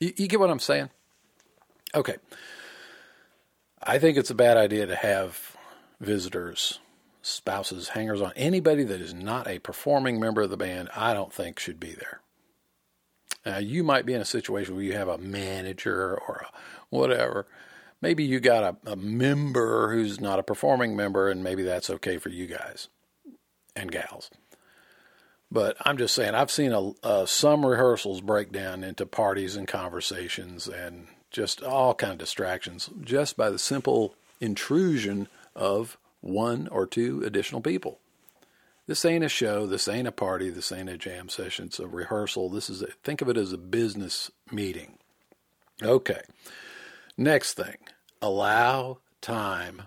you, you get what I'm saying? Okay. I think it's a bad idea to have visitors, spouses, hangers-on, anybody that is not a performing member of the band, I don't think should be there. Now, you might be in a situation where you have a manager or a whatever. Maybe you got a, a member who's not a performing member, and maybe that's okay for you guys and gals. But I'm just saying, I've seen a, uh, some rehearsals break down into parties and conversations and just all kind of distractions just by the simple intrusion of one or two additional people. This ain't a show. This ain't a party. This ain't a jam session. It's a rehearsal. This is a, think of it as a business meeting. Okay. Next thing, allow time.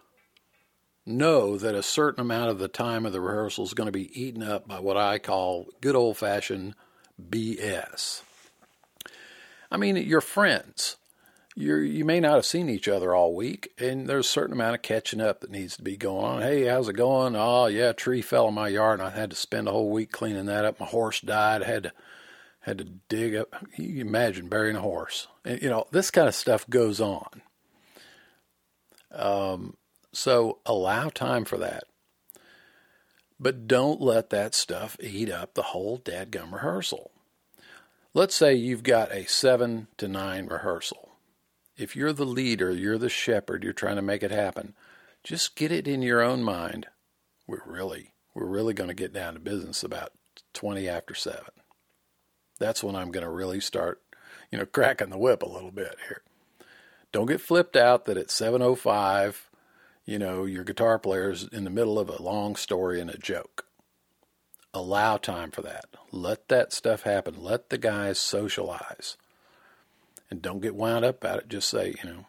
Know that a certain amount of the time of the rehearsal is going to be eaten up by what I call good old-fashioned B S. I mean, you're friends. You're, you may not have seen each other all week, and there's a certain amount of catching up that needs to be going on. Hey, how's it going? Oh, yeah, a tree fell in my yard, and I had to spend a whole week cleaning that up. My horse died. I had to, had to dig up. You imagine burying a horse. And, you know, this kind of stuff goes on. Um, so allow time for that. But don't let that stuff eat up the whole dadgum rehearsal. Let's say you've got a seven to nine rehearsal. If you're the leader, you're the shepherd, you're trying to make it happen, just get it in your own mind. We're really, we're really going to get down to business about twenty after seven. That's when I'm going to really start, you know, cracking the whip a little bit here. Don't get flipped out that at seven oh five, you know, your guitar player's in the middle of a long story and a joke. Allow time for that. Let that stuff happen. Let the guys socialize. And don't get wound up about it. Just say, you know,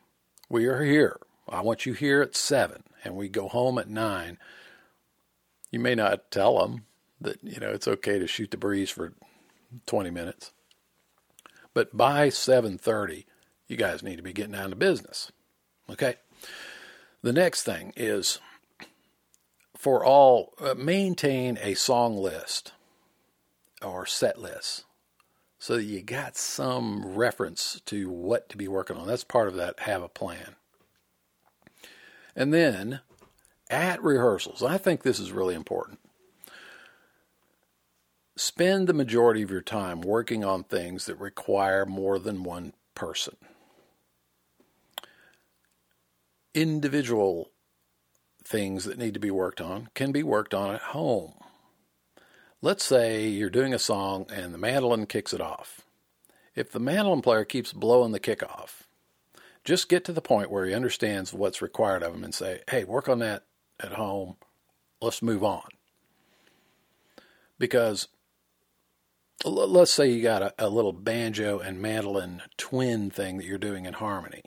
we are here. I want you here at seven, and we go home at nine. You may not tell them that, you know, it's okay to shoot the breeze for twenty minutes. But by seven thirty, you guys need to be getting down to business. Okay? The next thing is, for all, uh, maintain a song list or set list. So that you got some reference to what to be working on. That's part of that, have a plan. And then, at rehearsals, I think this is really important. Spend the majority of your time working on things that require more than one person. Individual things that need to be worked on can be worked on at home. Let's say you're doing a song and the mandolin kicks it off. If the mandolin player keeps blowing the kick off, just get to the point where he understands what's required of him and say, hey, work on that at home. Let's move on. Because let's say you got a, a little banjo and mandolin twin thing that you're doing in harmony,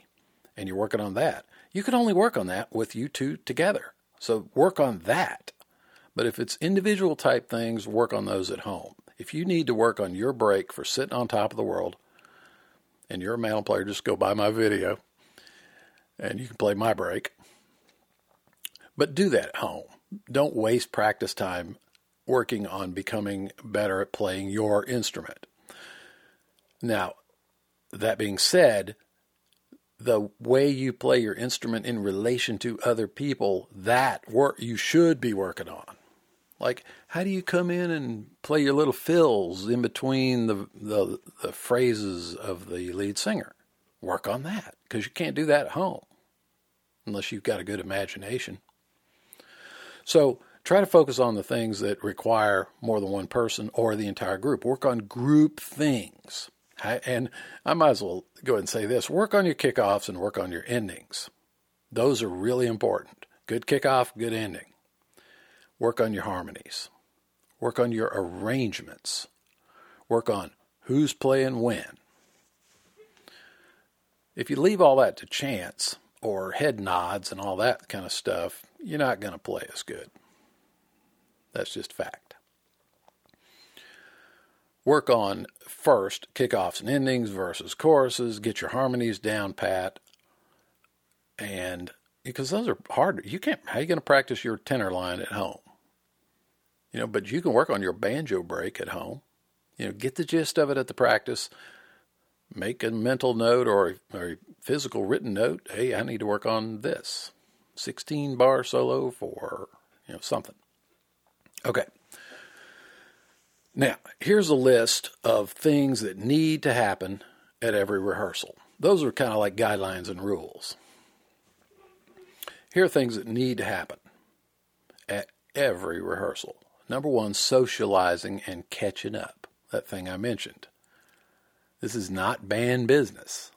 and you're working on that. You can only work on that with you two together. So work on that. But if it's individual type things, work on those at home. If you need to work on your break for sitting on top of the world, and you're a mandolin player, just go buy my video, and you can play my break. But do that at home. Don't waste practice time working on becoming better at playing your instrument. Now, that being said, the way you play your instrument in relation to other people, that work you should be working on. Like, how do you come in and play your little fills in between the, the, the phrases of the lead singer? Work on that, because you can't do that at home unless you've got a good imagination. So try to focus on the things that require more than one person or the entire group. Work on group things. I, and I might as well go ahead and say this. Work on your kickoffs and work on your endings. Those are really important. Good kickoff, good ending. Work on your harmonies. Work on your arrangements. Work on who's playing when. If you leave all that to chance or head nods and all that kind of stuff, you're not going to play as good. That's just fact. Work on first kickoffs and endings versus choruses. Get your harmonies down pat. And because those are hard. You can't, how are you going to practice your tenor line at home? You know, but you can work on your banjo break at home. You know, get the gist of it at the practice. Make a mental note or a, or a physical written note. Hey, I need to work on this. sixteen bar solo for, you know, something. Okay. Now, here's a list of things that need to happen at every rehearsal. Those are kind of like guidelines and rules. Here are things that need to happen at every rehearsal. Number one, socializing and catching up. That thing I mentioned. This is not band business.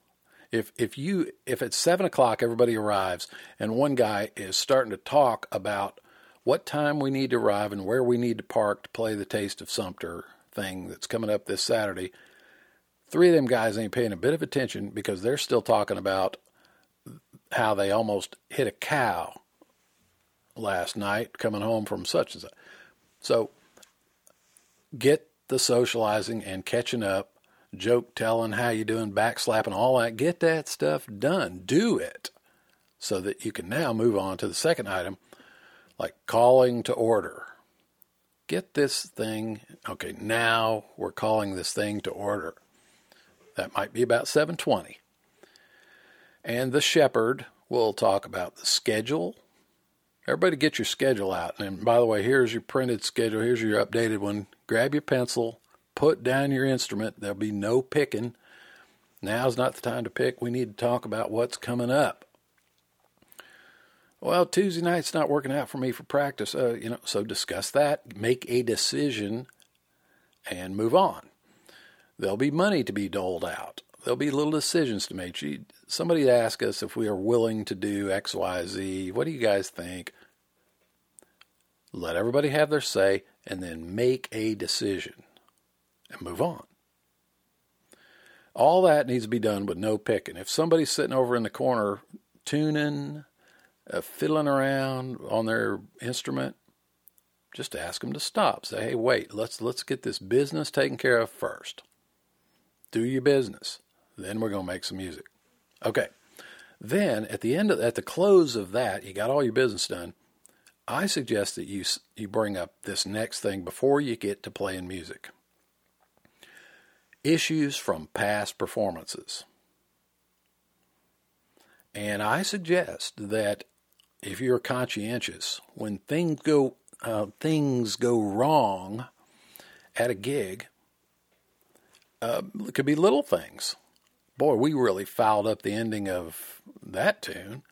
If if you if at seven o'clock everybody arrives and one guy is starting to talk about what time we need to arrive and where we need to park to play the Taste of Sumter thing that's coming up this Saturday, three of them guys ain't paying a bit of attention because they're still talking about how they almost hit a cow last night coming home from such and such. So get the socializing and catching up, joke telling, how you doing, back slapping, all that. Get that stuff done. Do it so that you can now move on to the second item, like calling to order. Get this thing. Okay, now we're calling this thing to order. That might be about seven twenty. And the shepherd will talk about the schedule. Everybody get your schedule out. And by the way, here's your printed schedule. Here's your updated one. Grab your pencil. Put down your instrument. There'll be no picking. Now's not the time to pick. We need to talk about what's coming up. Well, Tuesday night's not working out for me for practice. Uh, you know, so discuss that. Make a decision and move on. There'll be money to be doled out. There'll be little decisions to make. Somebody asked us if we are willing to do X, Y, Z. What do you guys think? Let everybody have their say and then make a decision and move on. All that needs to be done with no picking. If somebody's sitting over in the corner tuning, uh, fiddling around on their instrument, just ask them to stop. Say, hey, wait, let's let's get this business taken care of first. Do your business. Then we're going to make some music. Okay. Then at the end of, at the close of that, you got all your business done. I suggest that you you bring up this next thing before you get to playing music. Issues from past performances. And I suggest that if you're conscientious, when things go uh, things go wrong at a gig, uh, it could be little things. Boy, we really fouled up the ending of that tune,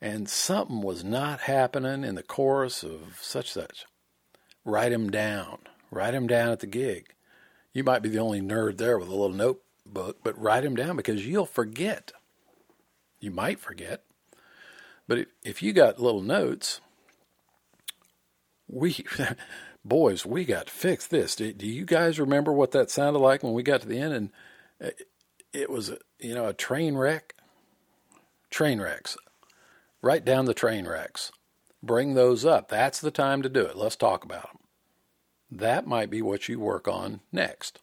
and something was not happening in the chorus of such such. Write them down. Write them down at the gig. You might be the only nerd there with a little notebook, but write them down because you'll forget. You might forget. But if, if you got little notes, we, boys, we got to fix this. Do, do you guys remember what that sounded like when we got to the end? And it, it was, you know, a train wreck. Train wrecks. Write down the train wrecks. Bring those up. That's the time to do it. Let's talk about them. That might be what you work on next.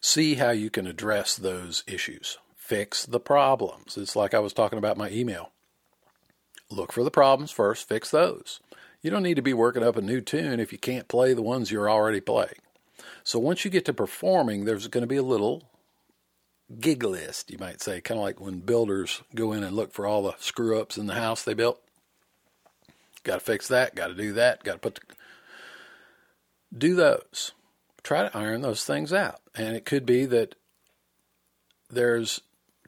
See how you can address those issues. Fix the problems. It's like I was talking about my email. Look for the problems first, fix those. You don't need to be working up a new tune if you can't play the ones you're already playing. So once you get to performing, there's going to be a little gig list, you might say, kind of like when builders go in and look for all the screw-ups in the house they built. Got to fix that, got to do that, got to put the... Do those. Try to iron those things out. And it could be that there's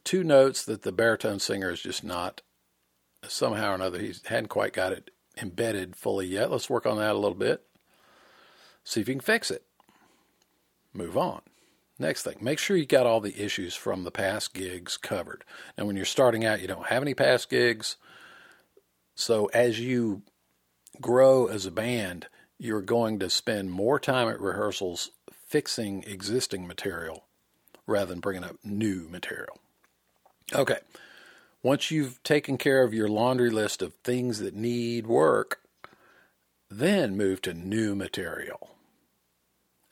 two notes that the baritone singer is just not, somehow or another, he hadn't quite got it embedded fully yet. Let's work on that a little bit. See if you can fix it. Move on. Next thing, make sure you got all the issues from the past gigs covered. And when you're starting out, you don't have any past gigs. So as you grow as a band, you're going to spend more time at rehearsals fixing existing material rather than bringing up new material. Okay. Once you've taken care of your laundry list of things that need work, then move to new material.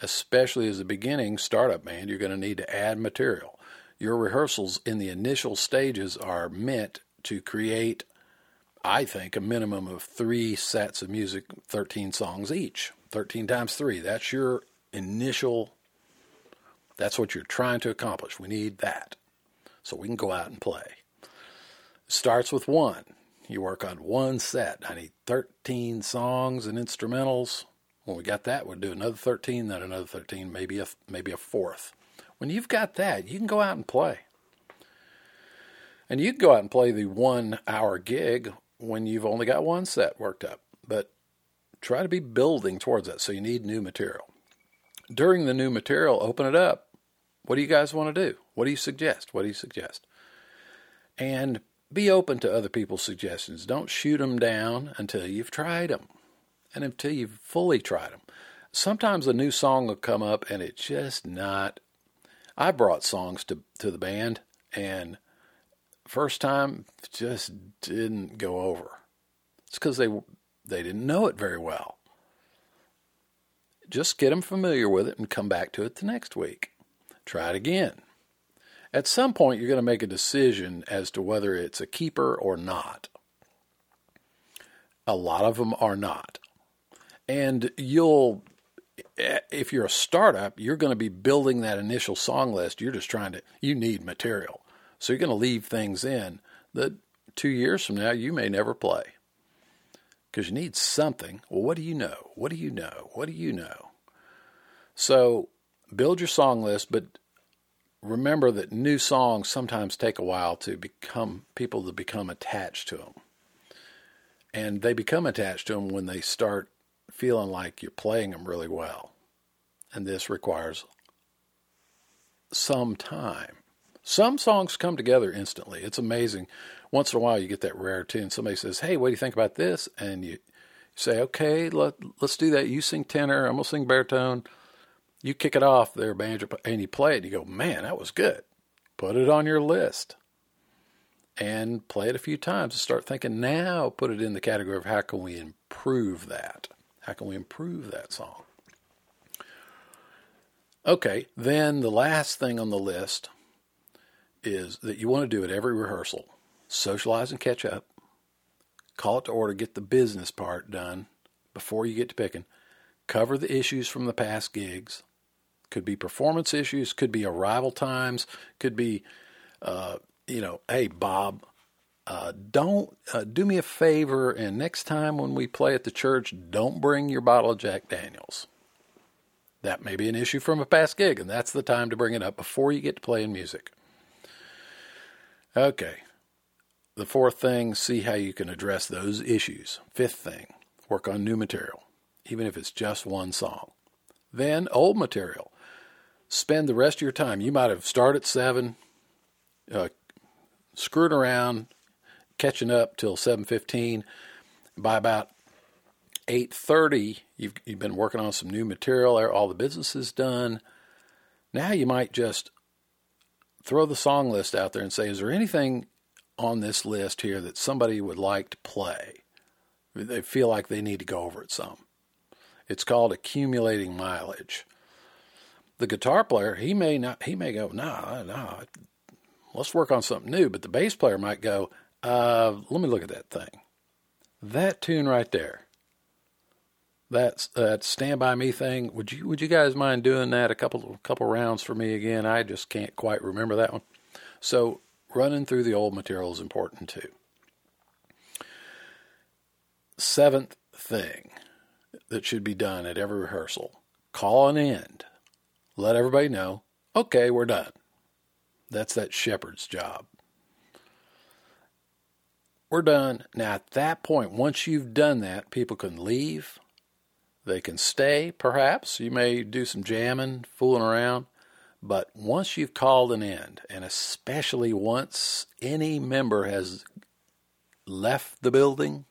Especially as a beginning startup band, you're going to need to add material. Your rehearsals in the initial stages are meant to create, I think, a minimum of three sets of music, thirteen songs each, thirteen times three. That's your initial, that's what you're trying to accomplish. We need that so we can go out and play. Starts with one. You work on one set. I need thirteen songs and instrumentals. When we got that, we'll do another thirteen, then another thirteen, maybe a, maybe a fourth. When you've got that, you can go out and play. And you can go out and play the one-hour gig when you've only got one set worked up, but try to be building towards that. So you need new material. During the new material, open it up. What do you guys want to do? What do you suggest? What do you suggest? And be open to other people's suggestions. Don't shoot them down until you've tried them and until you've fully tried them. Sometimes a new song will come up and it's just not, I brought songs to, to the band, and first time just didn't go over. It's because they they didn't know it very well. Just get them familiar with it and come back to it the next week. Try it again. At some point, you're going to make a decision as to whether it's a keeper or not. A lot of them are not. And you'll, if you're a startup, you're going to be building that initial song list. You're just trying to, you need material. So you're going to leave things in that two years from now, you may never play. Because you need something. Well, what do you know? What do you know? What do you know? So build your song list, but remember that new songs sometimes take a while to become, people to become attached to them. And they become attached to them when they start feeling like you're playing them really well. And this requires some time. Some songs come together instantly. It's amazing. Once in a while you get that rare tune. Somebody says, hey, what do you think about this? And you say, okay, let, let's do that. You sing tenor. I'm going to sing baritone. You kick it off there, banjo, and you play it. And you go, man, that was good. Put it on your list. And play it a few times and start thinking, now put it in the category of how can we improve that? How can we improve that song? Okay, then the last thing on the list is that you want to do at every rehearsal. Socialize and catch up. Call it to order. Get the business part done before you get to picking. Cover the issues from the past gigs. Could be performance issues. Could be arrival times. Could be, uh, you know, hey, Bob, uh, don't uh, do me a favor. And next time when we play at the church, don't bring your bottle of Jack Daniels. That may be an issue from a past gig. And that's the time to bring it up before you get to playing music. Okay. The fourth thing, see how you can address those issues. Fifth thing, work on new material, even if it's just one song. Then old material. Spend the rest of your time. You might have started at seven, uh, screwed around, catching up till seven fifteen. By about eight thirty, you've, you've been working on some new material. All the business is done. Now you might just throw the song list out there and say, is there anything on this list here that somebody would like to play? They feel like they need to go over it some. It's called accumulating mileage. The guitar player, he may not, he may go, nah, nah, let's work on something new. But the bass player might go, uh, let me look at that thing. That tune right there, that's that Stand By Me thing. Would you, would you guys mind doing that a couple, a couple rounds for me again? I just can't quite remember that one. So, running through the old material is important too. Seventh thing that should be done at every rehearsal, call an end. Let everybody know, okay, we're done. That's that shepherd's job. We're done. Now at that point, once you've done that, people can leave. They can stay, perhaps. You may do some jamming, fooling around. But once you've called an end, and especially once any member has left the building,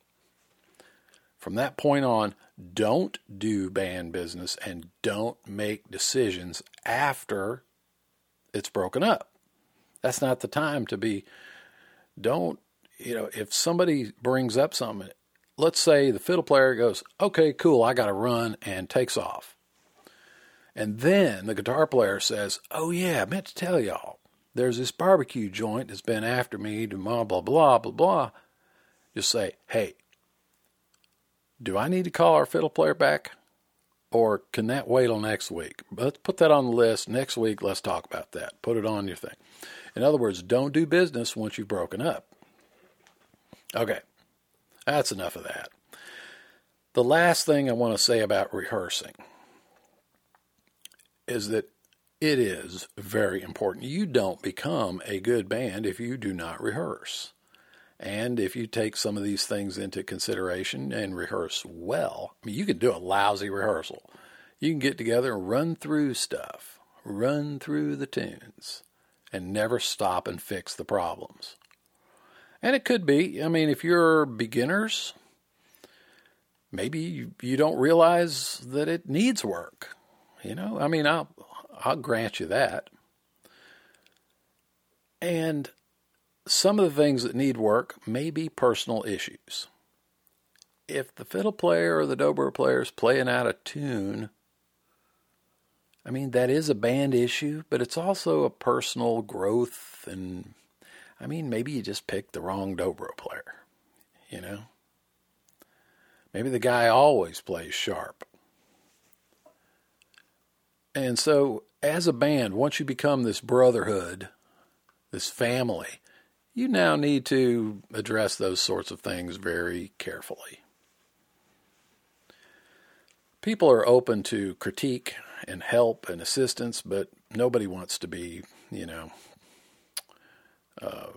from that point on, don't do band business and don't make decisions after it's broken up. That's not the time to be, don't, you know, if somebody brings up something, let's say the fiddle player goes, okay, cool, I got to run, and takes off. And then the guitar player says, oh yeah, I meant to tell y'all, there's this barbecue joint that's been after me, blah, blah, blah, blah, blah. Just say, hey, do I need to call our fiddle player back? Or can that wait till next week? Let's put that on the list. Next week, let's talk about that. Put it on your thing. In other words, don't do business once you've broken up. Okay, that's enough of that. The last thing I want to say about rehearsing is that it is very important. You don't become a good band if you do not rehearse. And if you take some of these things into consideration and rehearse well, I mean, you can do a lousy rehearsal. You can get together and run through stuff, run through the tunes, and never stop and fix the problems. And it could be, I mean, if you're beginners, maybe you don't realize that it needs work. You know, I mean, I'll, I'll grant you that. And some of the things that need work may be personal issues. If the fiddle player or the dobro player is playing out of tune, I mean, that is a band issue, but it's also a personal growth. And, I mean, maybe you just picked the wrong dobro player, you know? Maybe the guy always plays sharp. And so, as a band, once you become this brotherhood, this family, you now need to address those sorts of things very carefully. People are open to critique and help and assistance, but nobody wants to be, you know, uh,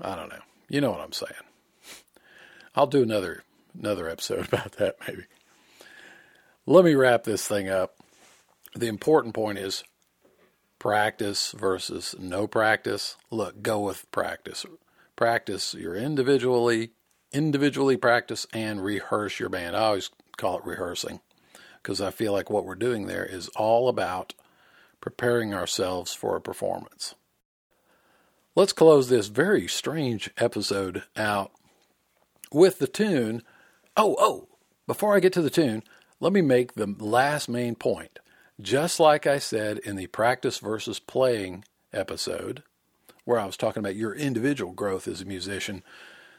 I don't know. You know what I'm saying. I'll do another another episode about that maybe. Let me wrap this thing up. The important point is practice versus no practice. Look, go with practice. Practice your individually, individually practice and rehearse your band. I always call it rehearsing because I feel like what we're doing there is all about preparing ourselves for a performance. Let's close this very strange episode out with the tune. Oh, oh, before I get to the tune, let me make the last main point. Just like I said in the practice versus playing episode, where I was talking about your individual growth as a musician,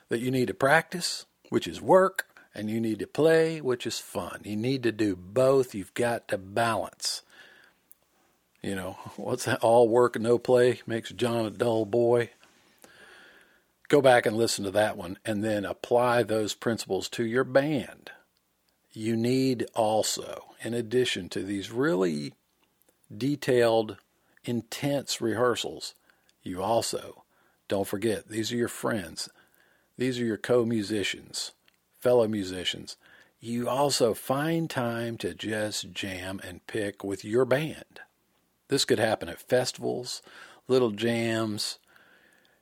that you need to practice, which is work, and you need to play, which is fun. You need to do both. You've got to balance. You know, what's that? All work and no play makes John a dull boy. Go back and listen to that one and then apply those principles to your band. You need also, in addition to these really detailed, intense rehearsals, you also, don't forget, these are your friends. These are your co-musicians, fellow musicians. You also find time to just jam and pick with your band. This could happen at festivals, little jams.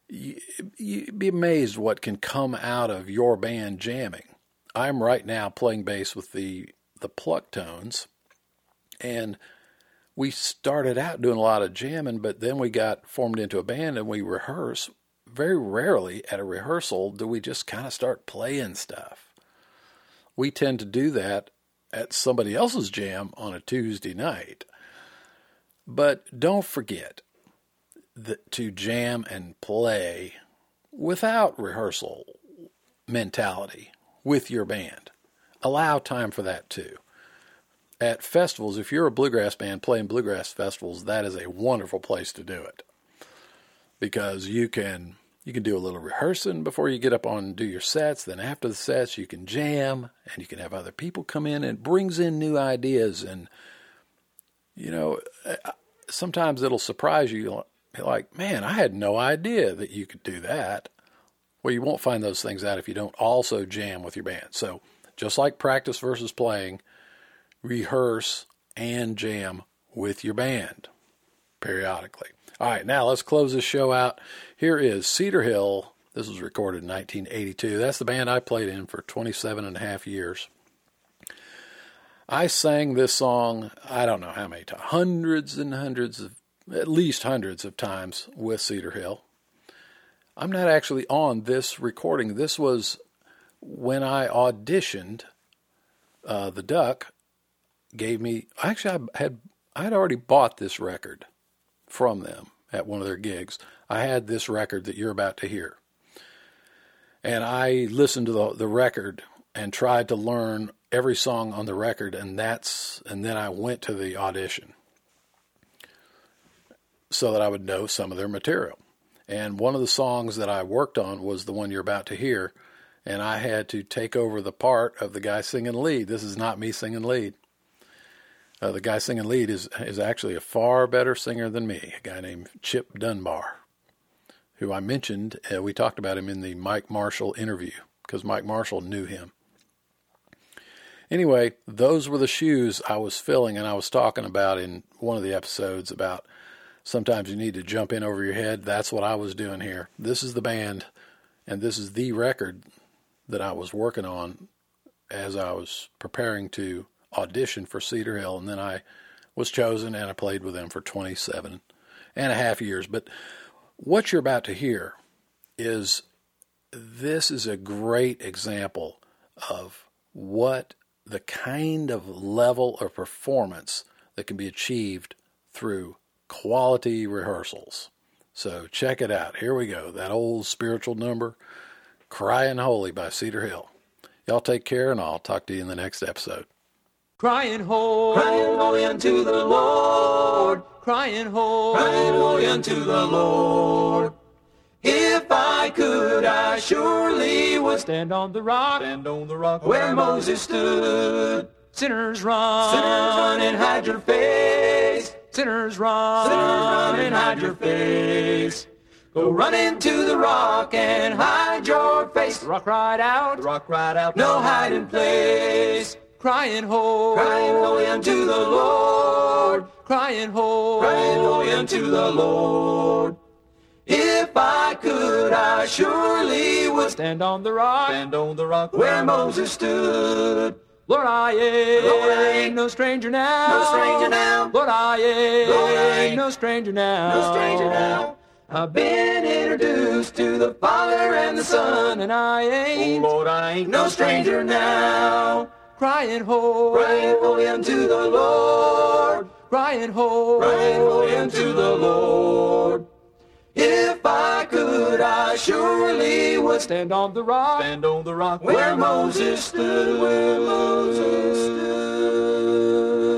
You, you'd be amazed what can come out of your band jamming. I'm right now playing bass with the, the Plucktones, and we started out doing a lot of jamming, but then we got formed into a band and we rehearse. Very rarely at a rehearsal do we just kind of start playing stuff. We tend to do that at somebody else's jam on a Tuesday night. But don't forget that to jam and play without rehearsal mentality with your band. Allow time for that too. At festivals, if you're a bluegrass band playing bluegrass festivals, that is a wonderful place to do it. Because you can you can do a little rehearsing before you get up on and do your sets. Then after the sets, you can jam and you can have other people come in, and it brings in new ideas. And, you know, sometimes it'll surprise you. You're like, man, I had no idea that you could do that. Well, you won't find those things out if you don't also jam with your band. So just like practice versus playing, rehearse and jam with your band periodically. All right, now let's close this show out. Here is Cedar Hill. This was recorded in nineteen eighty-two. That's the band I played in for twenty-seven and a half years. I sang this song, I don't know how many times, hundreds and hundreds of, at least hundreds of times with Cedar Hill. I'm not actually on this recording. This was when I auditioned. Uh, the Duck gave me, actually I had, I had already bought this record from them at one of their gigs. I had this record that you're about to hear. And I listened to the, the record and tried to learn every song on the record. And that's, and then I went to the audition so that I would know some of their material. And one of the songs that I worked on was the one you're about to hear. And I had to take over the part of the guy singing lead. This is not me singing lead. Uh, the guy singing lead is, is actually a far better singer than me, a guy named Chip Dunbar, who I mentioned. Uh, we talked about him in the Mike Marshall interview because Mike Marshall knew him. Anyway, those were the shoes I was filling, and I was talking about in one of the episodes about sometimes you need to jump in over your head. That's what I was doing here. This is the band, and this is the record that I was working on as I was preparing to audition for Cedar Hill. And then I was chosen, and I played with them for twenty-seven and a half years. But What you're about to hear is, this is a great example of what the kind of level of performance that can be achieved through quality rehearsals. So check it out. Here we go. That old spiritual number, Cryin' Holy by Cedar Hill. Y'all take care, and I'll talk to you in the next episode. Cryin' holy, cryin' holy unto the Lord. Cryin' holy, cryin' holy unto the Lord. If I could, I surely would stand on the rock, stand on the rock where Moses stood. Sinners run, sinners run and hide your face. Sinners run, sinners run and hide your face. Go run into the rock and hide your face. The rock right out, the rock right out. No hiding place. Cryin' holy, cryin' holy unto the Lord. Cryin' holy, cryin' holy unto the Lord. If I could, I surely would stand on the rock, stand on the rock where Moses stood. Lord, I ain't, Lord, I ain't no stranger now, no stranger now. Lord, I ain't, Lord, I ain't no stranger now, no stranger now. I've been introduced to the Father and the Son, and I ain't, oh Lord, I ain't no stranger now. Cryin' holy, cryin' holy unto the Lord. Cryin' holy, cryin' holy unto the Lord. If I could, I surely would stand on the rock, stand on the rock where Moses stood, where Moses stood.